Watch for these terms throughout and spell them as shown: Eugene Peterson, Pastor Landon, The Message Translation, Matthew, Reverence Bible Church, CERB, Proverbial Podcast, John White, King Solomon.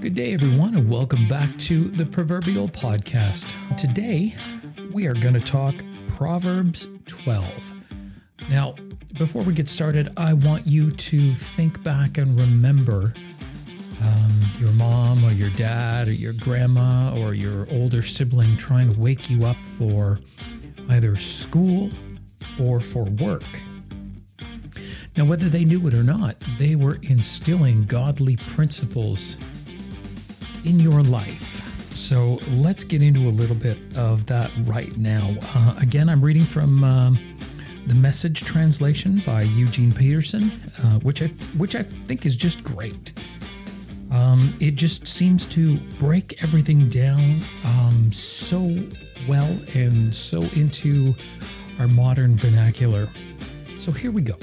Good day, everyone, and welcome back to the Proverbial Podcast. Today, we are going to talk Proverbs 12. Now, before we get started, I want you to think back and remember your mom or your dad or your grandma or your older sibling trying to wake you up for either school or for work. Now, whether they knew it or not, they were instilling godly principles in your life. So let's get into a little bit of that right now. Again, I'm reading from The Message Translation by Eugene Peterson, which I think is just great. It just seems to break everything down so well and so into our modern vernacular. So here we go.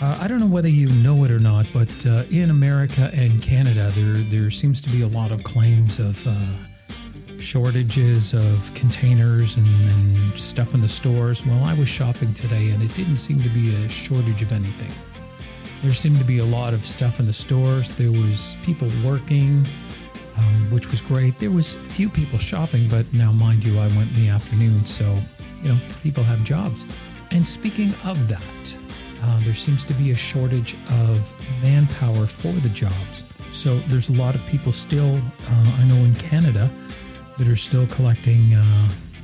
I don't know whether you know it or not, but in America and Canada, there seems to be a lot of claims of shortages of containers and stuff in the stores. Well, I was shopping today, and it didn't seem to be a shortage of anything. There seemed to be a lot of stuff in the stores. There was people working, which was great. There was few people shopping, but now, mind you, I went in the afternoon, so, people have jobs. And speaking of that, there seems to be a shortage of manpower for the jobs. So there's a lot of people still, I know in Canada, that are still collecting,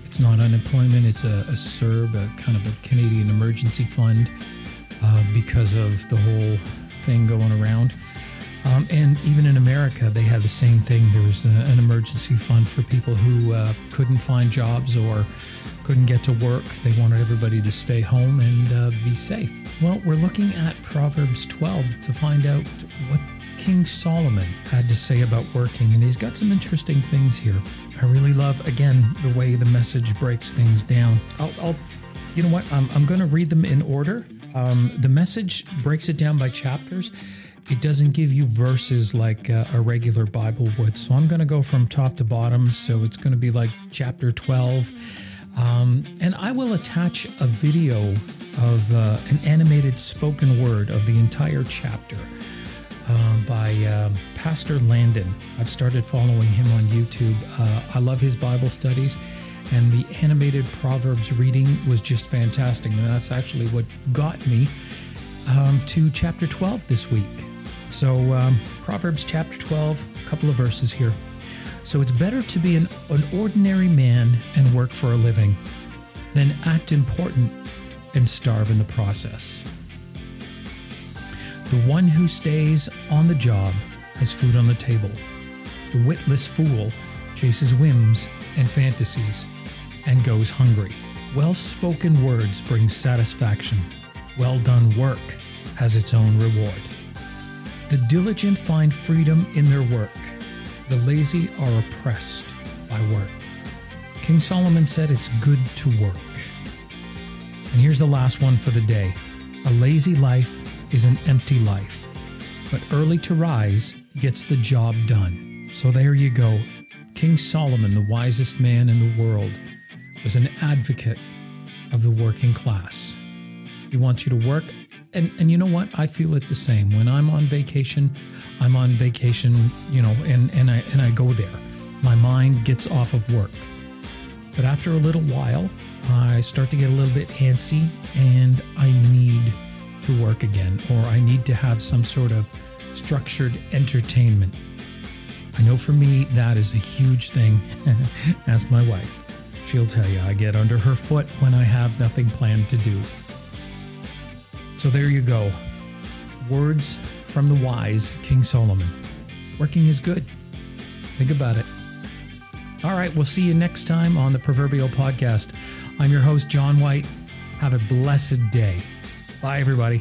it's not unemployment, it's a CERB, a kind of a Canadian emergency fund because of the whole thing going around. And even in America, they had the same thing. There was an emergency fund for people who couldn't find jobs or couldn't get to work. They wanted everybody to stay home and be safe. Well, we're looking at Proverbs 12 to find out what King Solomon had to say about working, and he's got some interesting things here. I really love, again, the way the Message breaks things down. I'm going to read them in order. The Message breaks it down by chapters. It doesn't give you verses like a regular Bible would, so I'm going to go from top to bottom, so it's going to be like chapter 12. And I will attach a video of an animated spoken word of the entire chapter by Pastor Landon. I've started following him on YouTube. I love his Bible studies, and the animated Proverbs reading was just fantastic. And that's actually what got me to chapter 12 this week. So Proverbs chapter 12, a couple of verses here. So it's better to be an ordinary man and work for a living than act important and starve in the process. The one who stays on the job has food on the table. The witless fool chases whims and fantasies and goes hungry. Well-spoken words bring satisfaction. Well-done work has its own reward. The diligent find freedom in their work. The lazy are oppressed by work. King Solomon said it's good to work. And here's the last one for the day. A lazy life is an empty life, but early to rise gets the job done. So there you go. King Solomon, the wisest man in the world, was an advocate of the working class. He wants you to work. And you know what? I feel it the same. When I'm on vacation, and I go there. My mind gets off of work. But after a little while, I start to get a little bit antsy, and I need to work again, or I need to have some sort of structured entertainment. I know for me, that is a huge thing. Ask my wife. She'll tell you I get under her foot when I have nothing planned to do. So there you go. Words from the wise King Solomon. Working is good. Think about it. All right, we'll see you next time on the Proverbial Podcast. I'm your host, John White. Have a blessed day. Bye, everybody.